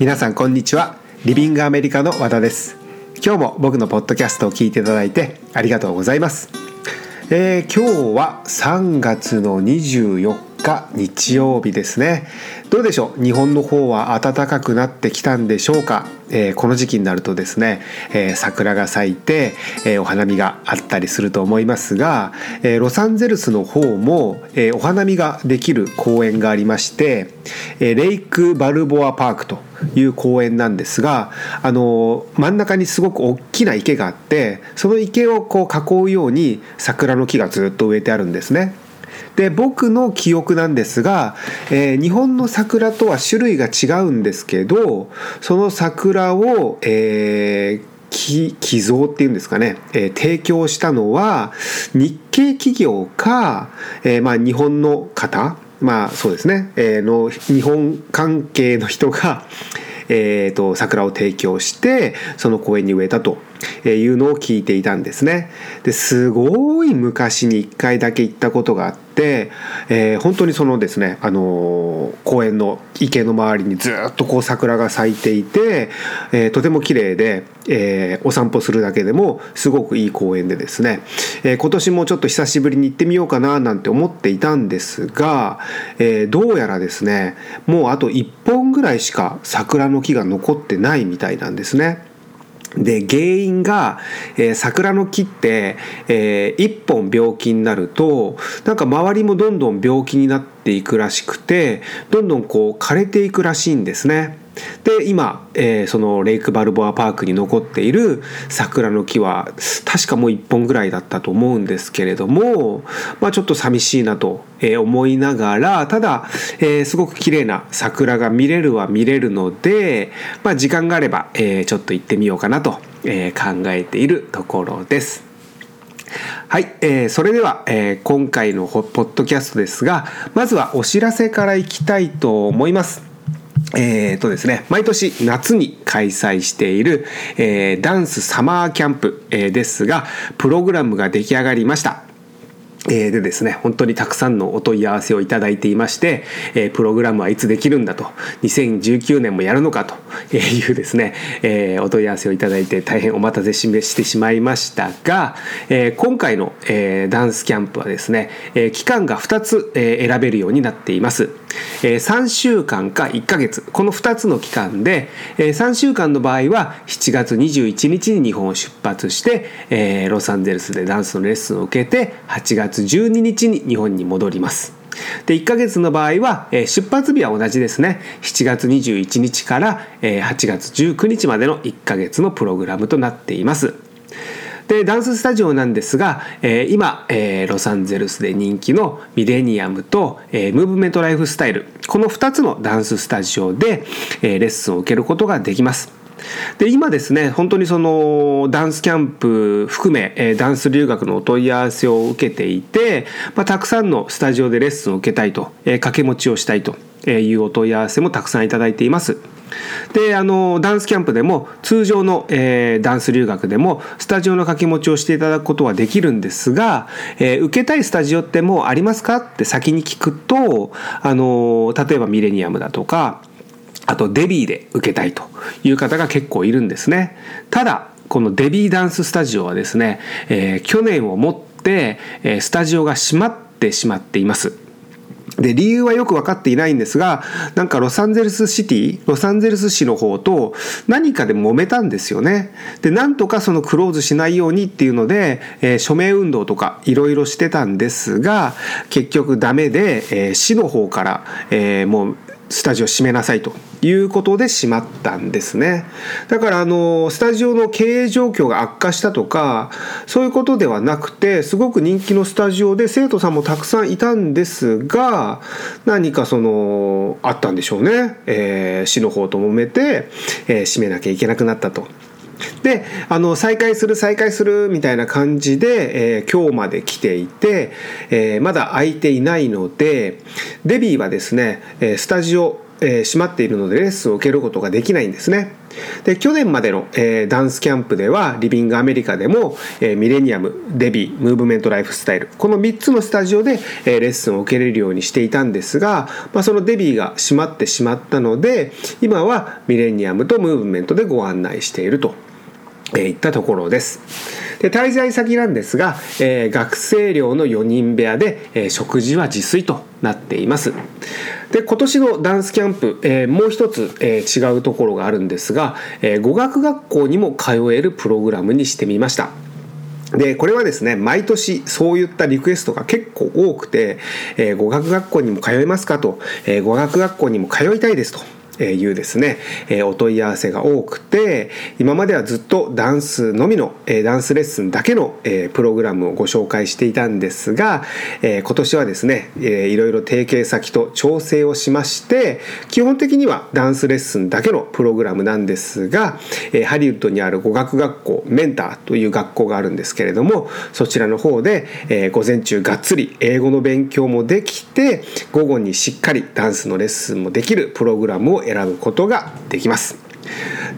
皆さんこんにちは。リビングアメリカの和田です。今日も僕のポッドキャストを聞いていただいてありがとうございます。今日は3月の24日日曜日ですね。どうでしょう、日本の方は暖かくなってきたんでしょうか。この時期になるとですね、桜が咲いて、お花見があったりすると思いますが、ロサンゼルスの方も、お花見ができる公園がありまして、レイクバルボアパークという公園なんですが、真ん中にすごく大きな池があって、その池をこう囲うように桜の木がずっと植えてあるんですね。で、僕の記憶なんですが、日本の桜とは種類が違うんですけど、その桜を、寄贈っていうんですかね、提供したのは日系企業か、日本の方、そうですね、の日本関係の人が、桜を提供してその公園に植えたというのを聞いていたんですね。ですごい昔に1回だけ行ったことがあって、本当にそのですね、公園の池の周りにずっとこう桜が咲いていて、とても綺麗で、お散歩するだけでもすごくいい公園でですね、今年もちょっと久しぶりに行ってみようかななんて思っていたんですが、どうやらですね、もうあと1本ぐらいしか桜の木が残ってないみたいなんですね。で、原因が、桜の木って、1本病気になると、なんか周りもどんどん病気になっていくらしくて、どんどんこう枯れていくらしいんですね。で、今、そのレイクバルボアパークに残っている桜の木は確かもう1本ぐらいだったと思うんですけれども、ちょっと寂しいなと思いながら、ただ、すごく綺麗な桜が見れるは見れるので、時間があれば、ちょっと行ってみようかなと、考えているところです。はい、それでは、今回のポッドキャストですが、まずはお知らせからいきたいと思います。ですね、毎年夏に開催している、ダンスサマーキャンプ、ですが、プログラムが出来上がりました。でですね、本当にたくさんのお問い合わせをいただいていまして、プログラムはいつできるんだと、2019年もやるのかというですね、お問い合わせをいただいて大変お待たせしてしまいましたが、今回の、ダンスキャンプはですね、期間が2つ、選べるようになっています。3週間か1ヶ月、この2つの期間で、3週間の場合は7月21日に日本を出発して、ロサンゼルスでダンスのレッスンを受けて8月12日に日本に戻ります。で、1ヶ月の場合は、出発日は同じですね、7月21日から、8月19日までの1ヶ月のプログラムとなっています。で、ダンススタジオなんですが、今、ロサンゼルスで人気のミレニアムと、ムーブメントライフスタイル、この2つのダンススタジオで、レッスンを受けることができます。で、今ですね、本当にそのダンスキャンプ含めダンス留学のお問い合わせを受けていて、たくさんのスタジオでレッスンを受けたいと、掛け持ちをしたいというお問い合わせもたくさんいただいています。で、ダンスキャンプでも通常の、ダンス留学でもスタジオの掛け持ちをしていただくことはできるんですが、受けたいスタジオってもうありますかって先に聞くと、例えばミレニアムだとか、あとデビーで受けたいという方が結構いるんですね。ただ、このデビーダンススタジオはですね、去年をもってスタジオが閉まってしまっています。で、理由はよく分かっていないんですが、なんかロサンゼルス市の方と何かで揉めたんですよね。で、なんとかそのクローズしないようにっていうので、署名運動とかいろいろしてたんですが、結局ダメで、市の方から、もうスタジオ閉めなさいということで閉まったんですね。だからスタジオの経営状況が悪化したとかそういうことではなくて、すごく人気のスタジオで生徒さんもたくさんいたんですが、何かあったんでしょうね。市の方と揉めて、閉めなきゃいけなくなったと。で、再開するみたいな感じで、今日まで来ていて、まだ空いていないので、デビーはですね、スタジオ閉まっているのでレッスンを受けることができないんですね。で、去年までの、ダンスキャンプではリビングアメリカでも、ミレニアム、デビー、ムーブメントライフスタイル、この3つのスタジオで、レッスンを受けれるようにしていたんですが、そのデビーが閉まってしまったので、今はミレニアムとムーブメントでご案内しているといったところです。で、滞在先なんですが、学生寮の4人部屋で、食事は自炊となっています。で、今年のダンスキャンプ、もう一つ、違うところがあるんですが、語学学校にも通えるプログラムにしてみました。で、これはですね、毎年そういったリクエストが結構多くて、語学学校にも通えますかと、語学学校にも通いたいですというですね、お問い合わせが多くて、今まではずっとダンスのみの、ダンスレッスンだけのプログラムをご紹介していたんですが、今年はですね、いろいろ提携先と調整をしまして、基本的にはダンスレッスンだけのプログラムなんですが、ハリウッドにある語学学校メンターという学校があるんですけれども、そちらの方で、午前中がっつり英語の勉強もできて、午後にしっかりダンスのレッスンもできるプログラムを選ぶことができます。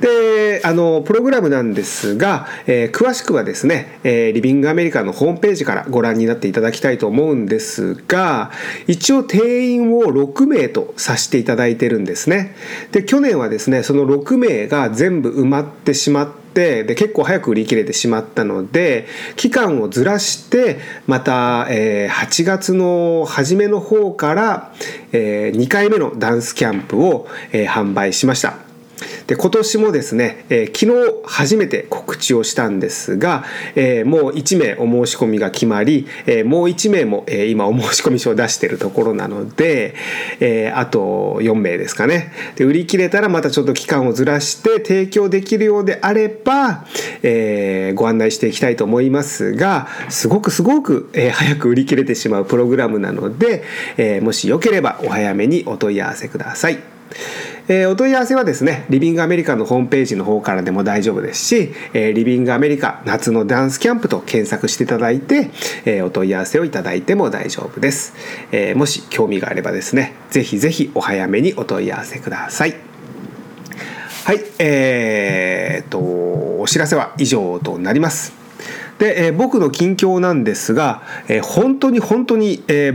で、プログラムなんですが、詳しくはですね、リビングアメリカのホームページからご覧になっていただきたいと思うんですが、一応定員を6名とさせていただいてるんですね。で、去年はですね、その6名が全部埋まってしまって、で、結構早く売り切れてしまったので、期間をずらしてまた、8月の初めの方から、2回目のダンスキャンプを、販売しました。で、今年もですね、昨日初めて告知をしたんですが、もう1名お申し込みが決まり、もう1名も、今お申し込み書を出しているところなので、あと4名ですかね。で、売り切れたらまたちょっと期間をずらして提供できるようであれば、ご案内していきたいと思いますが、すごく、早く売り切れてしまうプログラムなので、もしよければお早めにお問い合わせください。お問い合わせはですね、リビングアメリカのホームページの方からでも大丈夫ですし、リビングアメリカ夏のダンスキャンプと検索していただいて、お問い合わせをいただいても大丈夫です。もし興味があればですね、ぜひお早めにお問い合わせください。はい、お知らせは以上となります。で、僕の近況なんですが、本当に、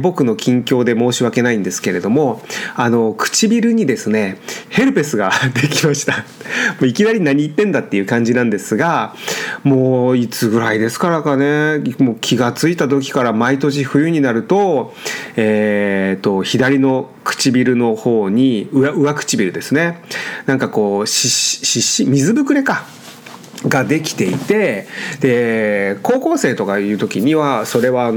僕の近況で申し訳ないんですけれども、唇にですね、ヘルペスができました。もういきなり何言ってんだっていう感じなんですが、もういつぐらいですからかね、もう気がついた時から毎年冬になると、左の唇の方に、上唇ですね。なんかこう、水ぶくれか。ができていて、で、高校生とかいう時にはそれは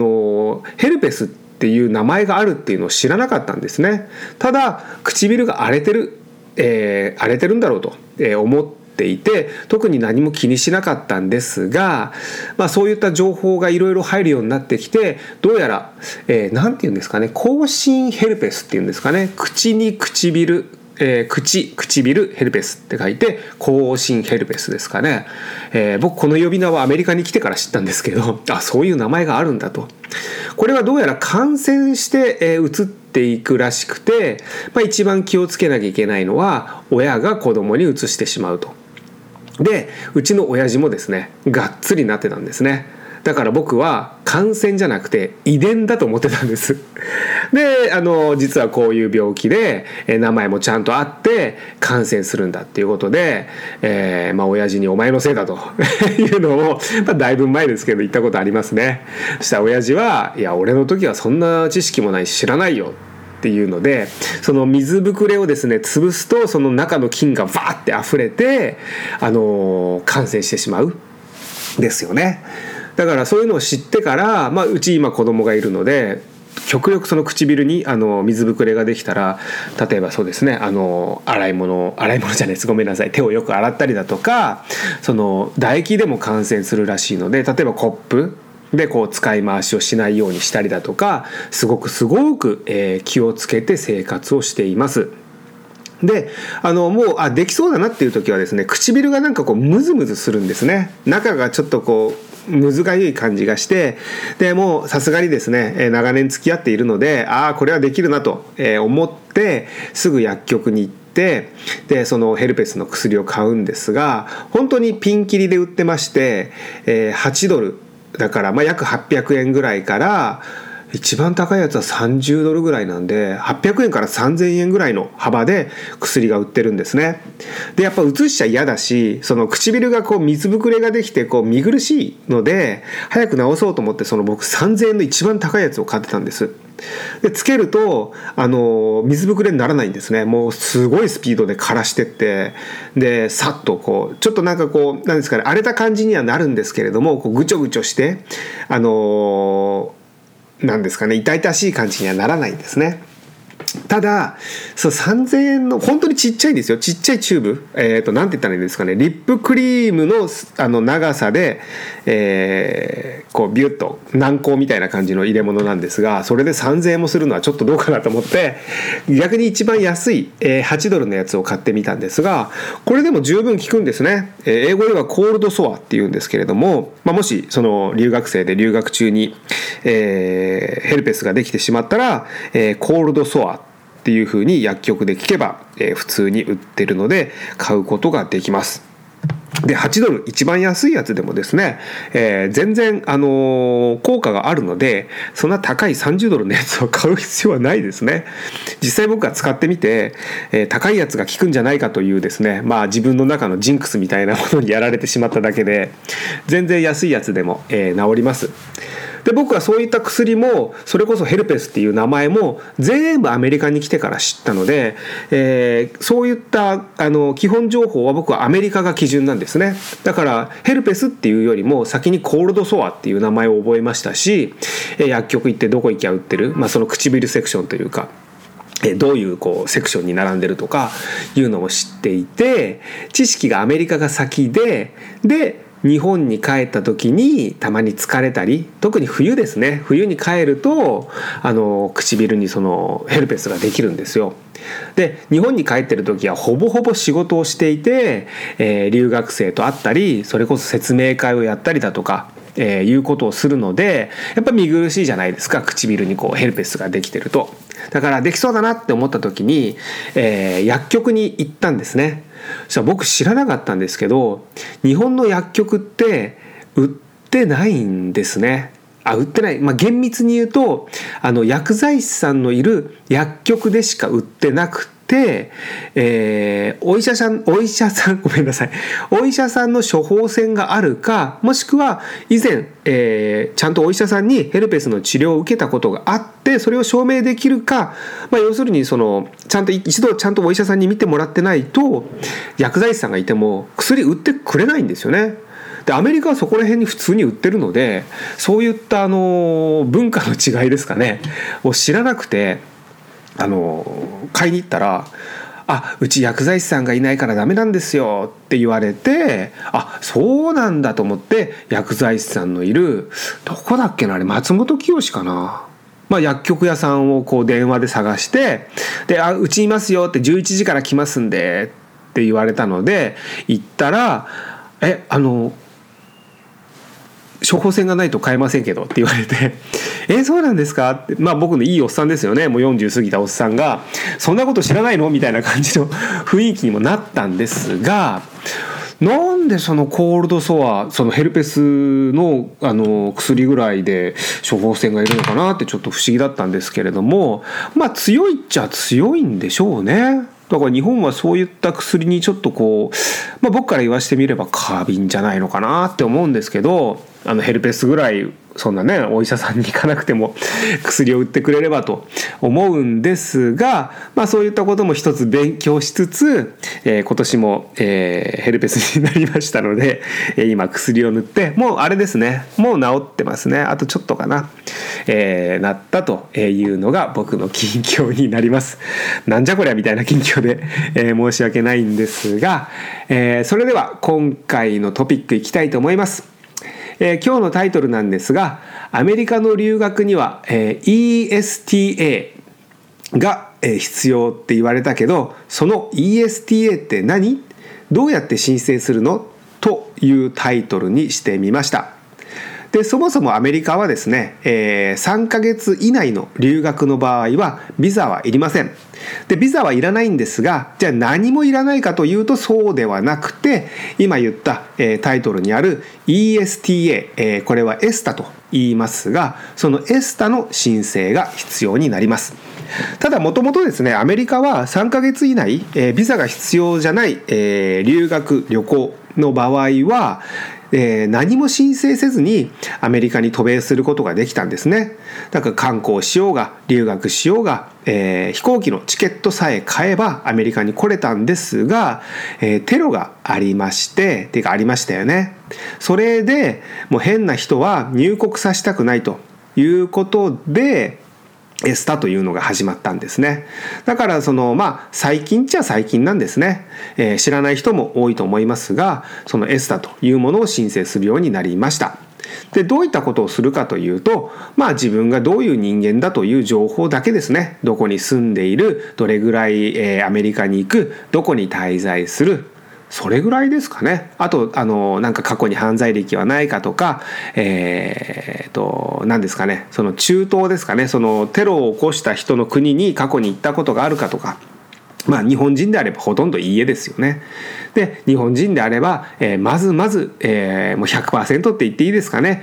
ヘルペスっていう名前があるっていうのを知らなかったんですね。ただ唇が荒れてるんだろうと思っていて、特に何も気にしなかったんですが、そういった情報がいろいろ入るようになってきて、どうやら、なんていうんですかね、口唇ヘルペスっていうんですかね、口に唇、唇ヘルペスって書いて口唇ヘルペスですかね、僕この呼び名はアメリカに来てから知ったんですけど、そういう名前があるんだと。これはどうやら感染して、移っていくらしくて、一番気をつけなきゃいけないのは親が子供に移してしまうと。で、うちの親父もですね、がっつりなってたんですね。だから僕は感染じゃなくて遺伝だと思ってたんです。で、実はこういう病気で、名前もちゃんとあって感染するんだっていうことで、親父にお前のせいだというのを、だいぶ前ですけど言ったことありますね。そしたら親父は、いや、俺の時はそんな知識もないし知らないよっていうので、その水ぶくれをですね、潰すとその中の菌がバーって溢れて、感染してしまうんですよね。だからそういうのを知ってから、うち今子供がいるので、極力その唇に水ぶくれができたら、例えばそうですね、手をよく洗ったりだとか、その唾液でも感染するらしいので、例えばコップでこう使い回しをしないようにしたりだとか、すごく、気をつけて生活をしています。で、もうできそうだなっていう時はですね、唇がなんかこうムズムズするんですね。中がちょっとこうむずがゆい感じがして、でもうさすがにですね、長年付き合っているので、これはできるなと思っってすぐ薬局に行って、でそのヘルペスの薬を買うんですが、本当にピンキリで売ってまして、8ドルだから、まあ、約800円ぐらいから、一番高いやつは30ドルぐらいなんで、800円から3000円ぐらいの幅で薬が売ってるんですね。でやっぱうつしちゃ嫌だし、その唇がこう水ぶくれができてこう見苦しいので、早く治そうと思って、その僕3000円の一番高いやつを買ってたんです。でつけると水ぶくれにならないんですね。もうすごいスピードで枯らしてって、でさっとこうちょっとなんかこうなんですかね、荒れた感じにはなるんですけれども、こうぐちょぐちょしてなんですかね、痛々しい感じにはならないんですね。ただその3000円の本当にちっちゃいんですよ。ちっちゃいチューブ、なんて言ったらいいんですかね、リップクリームの、長さで、こうビュッと軟膏みたいな感じの入れ物なんですが、それで3000円もするのはちょっとどうかなと思って、逆に一番安い、8ドルのやつを買ってみたんですが、これでも十分効くんですね。英語ではコールドソアっていうんですけれども、まあ、もしその留学生で留学中に、ヘルペスができてしまったら、コールドソアっていう風に薬局で聞けば、普通に売ってるので買うことができます。で8ドル一番安いやつでもですね、全然、効果があるので、そんな高い30ドルのやつを買う必要はないですね。実際僕が使ってみて、高いやつが効くんじゃないかというですね、まあ、自分の中のジンクスみたいなものにやられてしまっただけで、全然安いやつでも、治ります。で僕はそういった薬も、それこそヘルペスっていう名前も全部アメリカに来てから知ったので、そういった基本情報は僕はアメリカが基準なんですね。だからヘルペスっていうよりも先にコールドソアっていう名前を覚えましたし、薬局行ってどこ行きゃ売ってる、まあ、その唇セクションというか、どういうこうセクションに並んでるとかいうのを知っていて、知識がアメリカが先で日本に帰った時にたまに疲れたり、特に冬ですね、冬に帰ると唇にそのヘルペスができるんですよ。で日本に帰ってる時はほぼほぼ仕事をしていて、留学生と会ったり、それこそ説明会をやったりだとか、いうことをするので、やっぱ見苦しいじゃないですか、唇にこうヘルペスができてると。だからできそうだなって思った時に、薬局に行ったんですね。そしたら僕知らなかったんですけど、日本の薬局って売ってないんですね。売ってない、まあ、厳密に言うと薬剤師さんのいる薬局でしか売ってなくて、お医者さんの処方箋があるか、もしくは以前、ちゃんとお医者さんにヘルペスの治療を受けたことがあって、それを証明できるか、まあ、要するにその一度ちゃんとお医者さんに見てもらってないと、薬剤師さんがいても薬売ってくれないんですよね。でアメリカはそこら辺に普通に売ってるので、そういった文化の違いですかねを知らなくて、買いに行ったら、うち薬剤師さんがいないからダメなんですよって言われて、そうなんだと思って、薬剤師さんのいるどこだっけな、あれ松本清かな、まあ、薬局屋さんをこう電話で探して、でうちいますよって、11時から来ますんでって言われたので行ったら、処方箋がないと買えませんけどって言われてそうなんですかって、まあ、僕のいいおっさんですよね、もう40過ぎたおっさんがそんなこと知らないのみたいな感じの雰囲気にもなったんですが、なんでそのコールドソア、そのヘルペスの、薬ぐらいで処方箋がいるのかなってちょっと不思議だったんですけれども、まあ強いっちゃ強いんでしょうね。だから日本はそういった薬にちょっとこう、まあ、僕から言わしてみれば過敏じゃないのかなって思うんですけど、ヘルペスぐらいそんなね、お医者さんに行かなくても薬を売ってくれればと思うんですが、まあ、そういったことも一つ勉強しつつ、今年も、ヘルペスになりましたので、今薬を塗って、もうあれですね、もう治ってますね、あとちょっとかな、なったというのが僕の近況になります。なんじゃこりゃみたいな近況で、申し訳ないんですが、それでは今回のトピックいきたいと思います。今日のタイトルなんですが、アメリカの留学には、ESTA が、必要って言われたけど、その ESTA って何？どうやって申請するの？というタイトルにしてみました。でそもそもアメリカはですね、3ヶ月以内の留学の場合はビザはいりません。でビザはいらないんですが、じゃあ何もいらないかというとそうではなくて、今言った、タイトルにある ESTA、これはESTAと言いますが、そのESTAの申請が必要になります。ただもともとですね、アメリカは3ヶ月以内、ビザが必要じゃない、留学旅行の場合は何も申請せずにアメリカに渡米することができたんですね。だから観光しようが留学しようが、飛行機のチケットさえ買えばアメリカに来れたんですが、テロがありましてっていうかありましたよね。それでもう変な人は入国させたくないということでエスタというのが始まったんですね。だからその最近っちゃ最近なんですね、知らない人も多いと思いますが、そのエスタというものを申請するようになりました。でどういったことをするかというと、自分がどういう人間だという情報だけですね、どこに住んでいる、どれぐらい、アメリカに行く、どこに滞在する、それぐらいですかね。あとなんか過去に犯罪歴はないかとか、何ですかね、その中東ですかね、そのテロを起こした人の国に過去に行ったことがあるかとか、日本人であればほとんどいいえですよね。で日本人であれば、まず、もう 100% って言っていいですかね、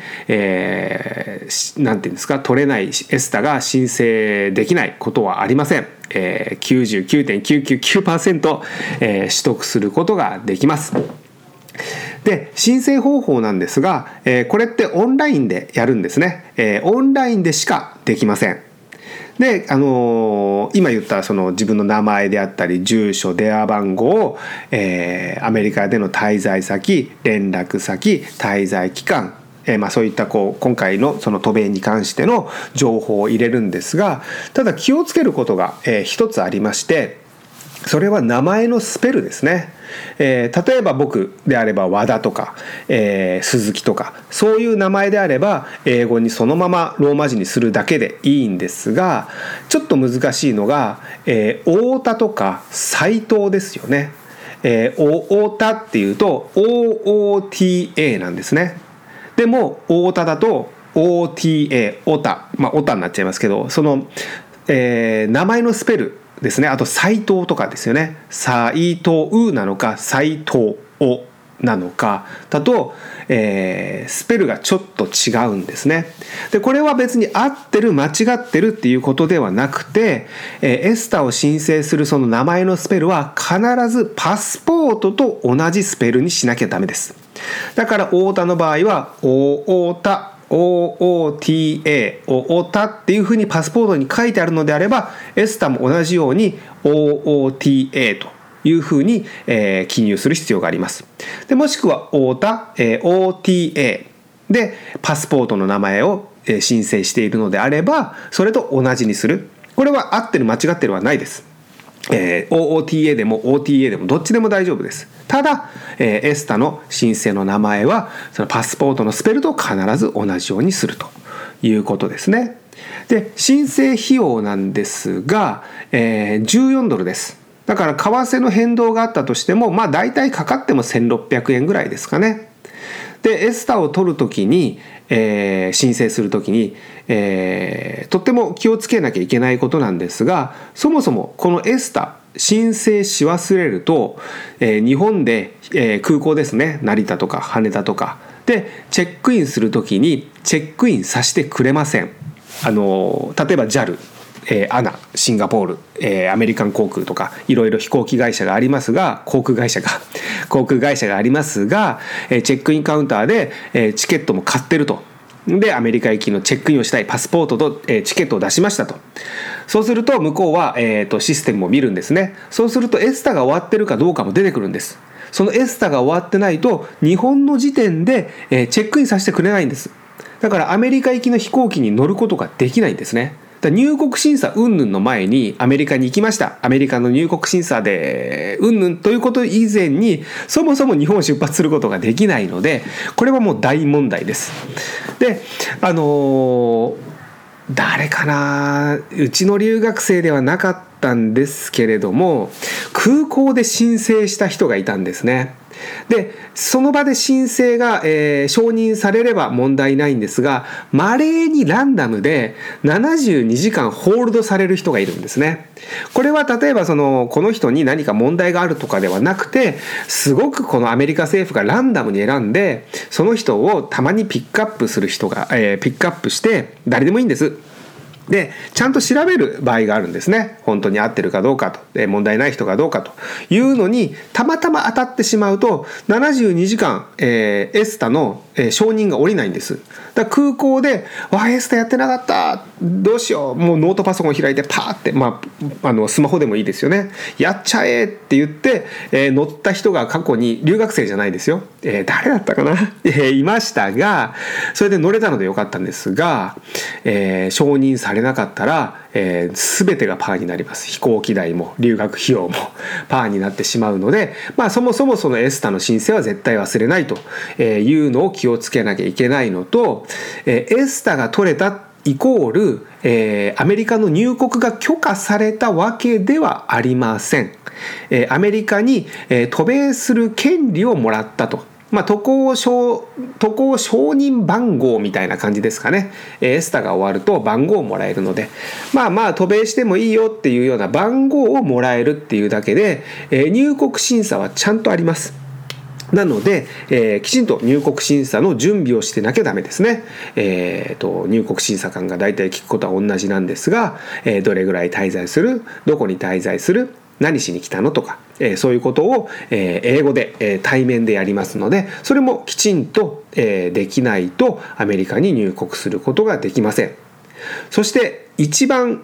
なんていうんですか、取れないESTAが申請できないことはありません。99.999%、取得することができます。で申請方法なんですが、これってオンラインでやるんですね。オンラインでしかできません。で今言ったその自分の名前であったり住所、電話番号、アメリカでの滞在先、連絡先、滞在期間、そういった今回のその渡米に関しての情報を入れるんですが、ただ気をつけることが一つありまして、それは名前のスペルですね。例えば僕であれば和田とか、鈴木とか、そういう名前であれば英語にそのままローマ字にするだけでいいんですが、ちょっと難しいのが、太田とか斉藤ですよね。太田っていうと OOTA なんですね。でも太田だと OTA オタ、オタになっちゃいますけど、その、名前のスペルですね。あと斎藤とかですよね。斎藤なのか斎藤をなのかだと、スペルがちょっと違うんですね。でこれは別に合ってる間違ってるっていうことではなくて、ESTAを申請するその名前のスペルは必ずパスポートと同じスペルにしなきゃダメです。だから太田の場合はおおたOOTA、OOTA っていうふうにパスポートに書いてあるのであれば、ESTAも同じように OOTA というふうに、記入する必要があります。でもしくは OTA、OTA でパスポートの名前を申請しているのであれば、それと同じにする。これは合ってる間違ってるはないです。OOTA でも OTA でもどっちでも大丈夫です。ただ、ESTA の申請の名前はそのパスポートのスペルと必ず同じようにするということですね。で申請費用なんですが、$14です。だから為替の変動があったとしても、大体かかっても$1,600ぐらいですかね。でESTAを取るときに、申請するときに、とっても気をつけなきゃいけないことなんですが、そもそもこのESTA申請し忘れると、日本で、空港ですね、成田とか羽田とかでチェックインするときにチェックインさせてくれません。例えば JAL、ANA、シンガポール、アメリカン航空とかいろいろ飛行機会社がありますが、航空会社がありますが、チェックインカウンターでチケットも買ってると。でアメリカ行きのチェックインをしたい、パスポートとチケットを出しましたと。そうすると向こうは、システムを見るんですね。そうするとESTAが終わってるかどうかも出てくるんです。そのESTAが終わってないと日本の時点でチェックインさせてくれないんです。だからアメリカ行きの飛行機に乗ることができないんですね。入国審査云々の前にアメリカに行きました、アメリカの入国審査で云々ということ以前にそもそも日本を出発することができないので、これはもう大問題です。で誰かな、うちの留学生ではなかったんですけれども、空港で申請した人がいたんですね。でその場で申請が、承認されれば問題ないんですが、まれにランダムで72時間ホールドされる人がいるんですね。これは例えばこの人に何か問題があるとかではなくて、すごくこのアメリカ政府がランダムに選んで、その人をたまにピックアップする人が、ピックアップして誰でもいいんです。でちゃんと調べる場合があるんですね。本当に合ってるかどうかと、問題ない人かどうかというのにたまたま当たってしまうと、72時間、ESTA の、承認が下りないんです。だから空港でESTA やってなかったどうしよう、もうノートパソコン開いてパーって、スマホでもいいですよね、やっちゃえって言って、乗った人が過去に留学生じゃないですよ、誰だったかな、いましたが、それで乗れたのでよかったんですが、承認されなかったら、全てがパーになります。飛行機代も留学費用もパーになってしまうので、そもそもそのESTAの申請は絶対忘れないというのを気をつけなきゃいけないのと、ESTAが取れたイコール、アメリカの入国が許可されたわけではありません。アメリカに、渡米する権利をもらったと。渡航承認番号みたいな感じですかね。ESTAが終わると番号をもらえるので、渡米してもいいよっていうような番号をもらえるっていうだけで、入国審査はちゃんとあります。なので、きちんと入国審査の準備をしてなきゃダメですね。入国審査官が大体聞くことは同じなんですが、どれぐらい滞在する、どこに滞在する、何しに来たのとか、そういうことを英語で、対面でやりますので、それもきちんとできないとアメリカに入国することができません。そして一番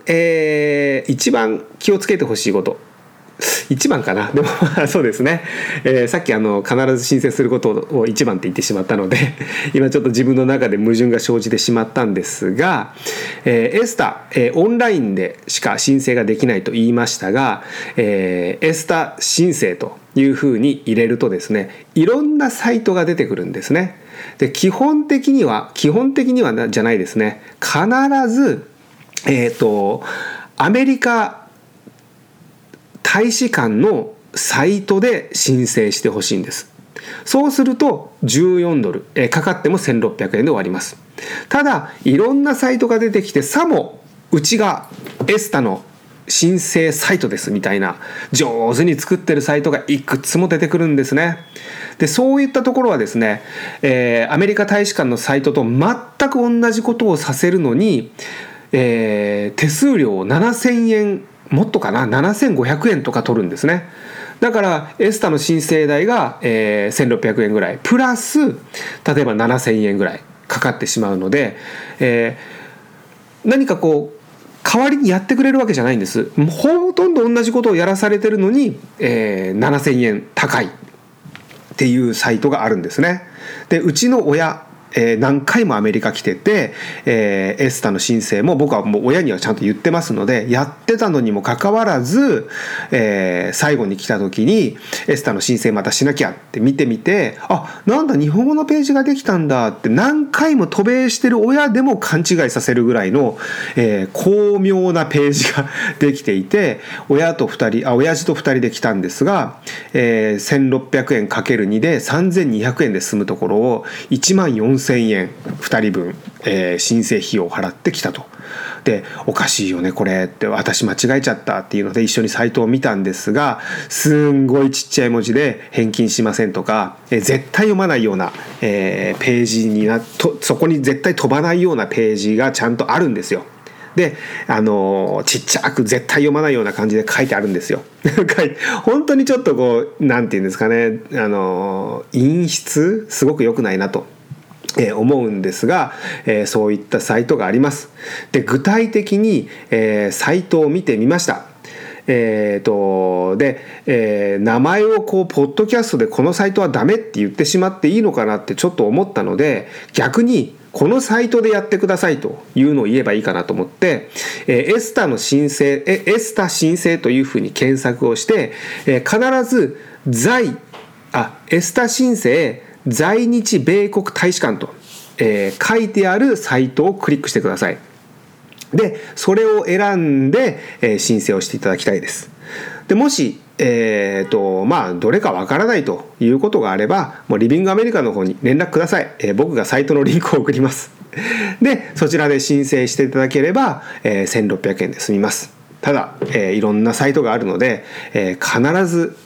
気をつけてほしいこと、1番かな、でもそうですね、さっき必ず申請することを1番って言ってしまったので、今ちょっと自分の中で矛盾が生じてしまったんですが、ESTA、オンラインでしか申請ができないと言いましたが、ESTA申請というふうに入れるとですね、いろんなサイトが出てくるんですね。で基本的にはじゃないですね、必ずアメリカ大使館のサイトで申請してほしいんです。そうすると$14、かかっても$1,600で終わります。ただいろんなサイトが出てきて、さもうちがESTAの申請サイトですみたいな上手に作ってるサイトがいくつも出てくるんですね。でそういったところはですね、アメリカ大使館のサイトと全く同じことをさせるのに、手数料を$7,000もっとかな、$7,500とか取るんですね。だからESTAの申請代が、$1,600ぐらいプラス例えば$7,000ぐらいかかってしまうので、何か代わりにやってくれるわけじゃないんです。ほとんど同じことをやらされてるのに、$7,000高いっていうサイトがあるんですね。でうちの親、何回もアメリカ来てて、ESTAの申請も僕はもう親にはちゃんと言ってますのでやってたのにもかかわらず、最後に来た時にESTAの申請またしなきゃって見てみて、あ、なんだ日本語のページができたんだって何回も渡米してる親でも勘違いさせるぐらいの、巧妙なページができていて、親父と2人で来たんですが、$1,600×2で$3,200で済むところを$14,0002人分、申請費用を払ってきたと。でおかしいよねこれって、私間違えちゃったっていうので一緒にサイトを見たんですが、すんごいちっちゃい文字で返金しませんとか、絶対読まないような、ページになっと、そこに絶対飛ばないようなページがちゃんとあるんですよ。でちっちゃく絶対読まないような感じで書いてあるんですよ。本当にちょっとなんていうんですかね、陰湿すごく良くないなと思うんですが、そういったサイトがあります。で具体的に、サイトを見てみました。で、名前をポッドキャストでこのサイトはダメって言ってしまっていいのかなってちょっと思ったので、逆にこのサイトでやってくださいというのを言えばいいかなと思って、ESTAの申請、ESTA申請というふうに検索をして、必ずESTA申請在日米国大使館と、書いてあるサイトをクリックしてください。でそれを選んで、申請をしていただきたいです。でもしまあどれかわからないということがあれば、もうリビングアメリカの方に連絡ください。僕がサイトのリンクを送ります。で、そちらで申請していただければ、1600円で済みます。ただ、いろんなサイトがあるので、必ず、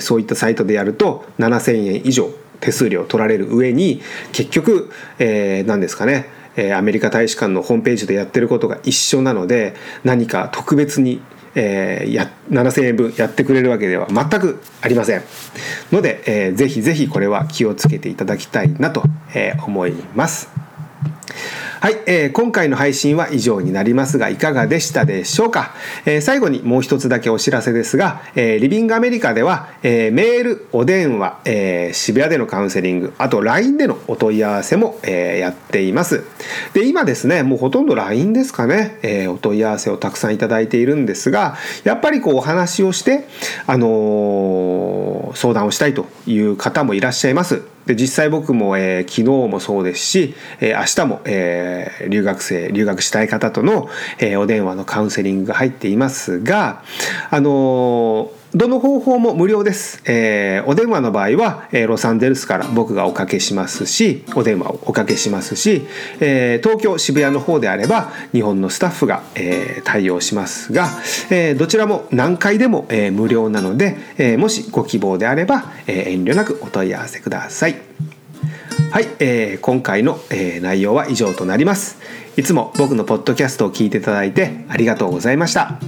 そういったサイトでやると7000円以上手数料取られる上に、結局、何ですかね、アメリカ大使館のホームページでやってることが一緒なので、何か特別に7000円分やってくれるわけでは全くありませんので、ぜひぜひこれは気をつけていただきたいなと思います。はい、今回の配信は以上になりますが、いかがでしたでしょうか。最後にもう一つだけお知らせですが、リビングアメリカでは、メール、お電話、渋谷でのカウンセリング、あと LINE でのお問い合わせも、やっています。で、今ですね、もうほとんど LINE ですかね、お問い合わせをたくさんいただいているんですが、やっぱりこうお話をして、相談をしたいという方もいらっしゃいます。で、実際僕も、昨日もそうですし、明日も、留学したい方との、お電話のカウンセリングが入っていますが、どの方法も無料です。お電話の場合は、ロサンゼルスから僕がおかけしますし、お電話をおかけしますし、東京、渋谷の方であれば、日本のスタッフが、対応しますが、どちらも何回でも、無料なので、もしご希望であれば、遠慮なくお問い合わせください。はい、今回の、内容は以上となります。いつも僕のポッドキャストを聞いていただいてありがとうございました。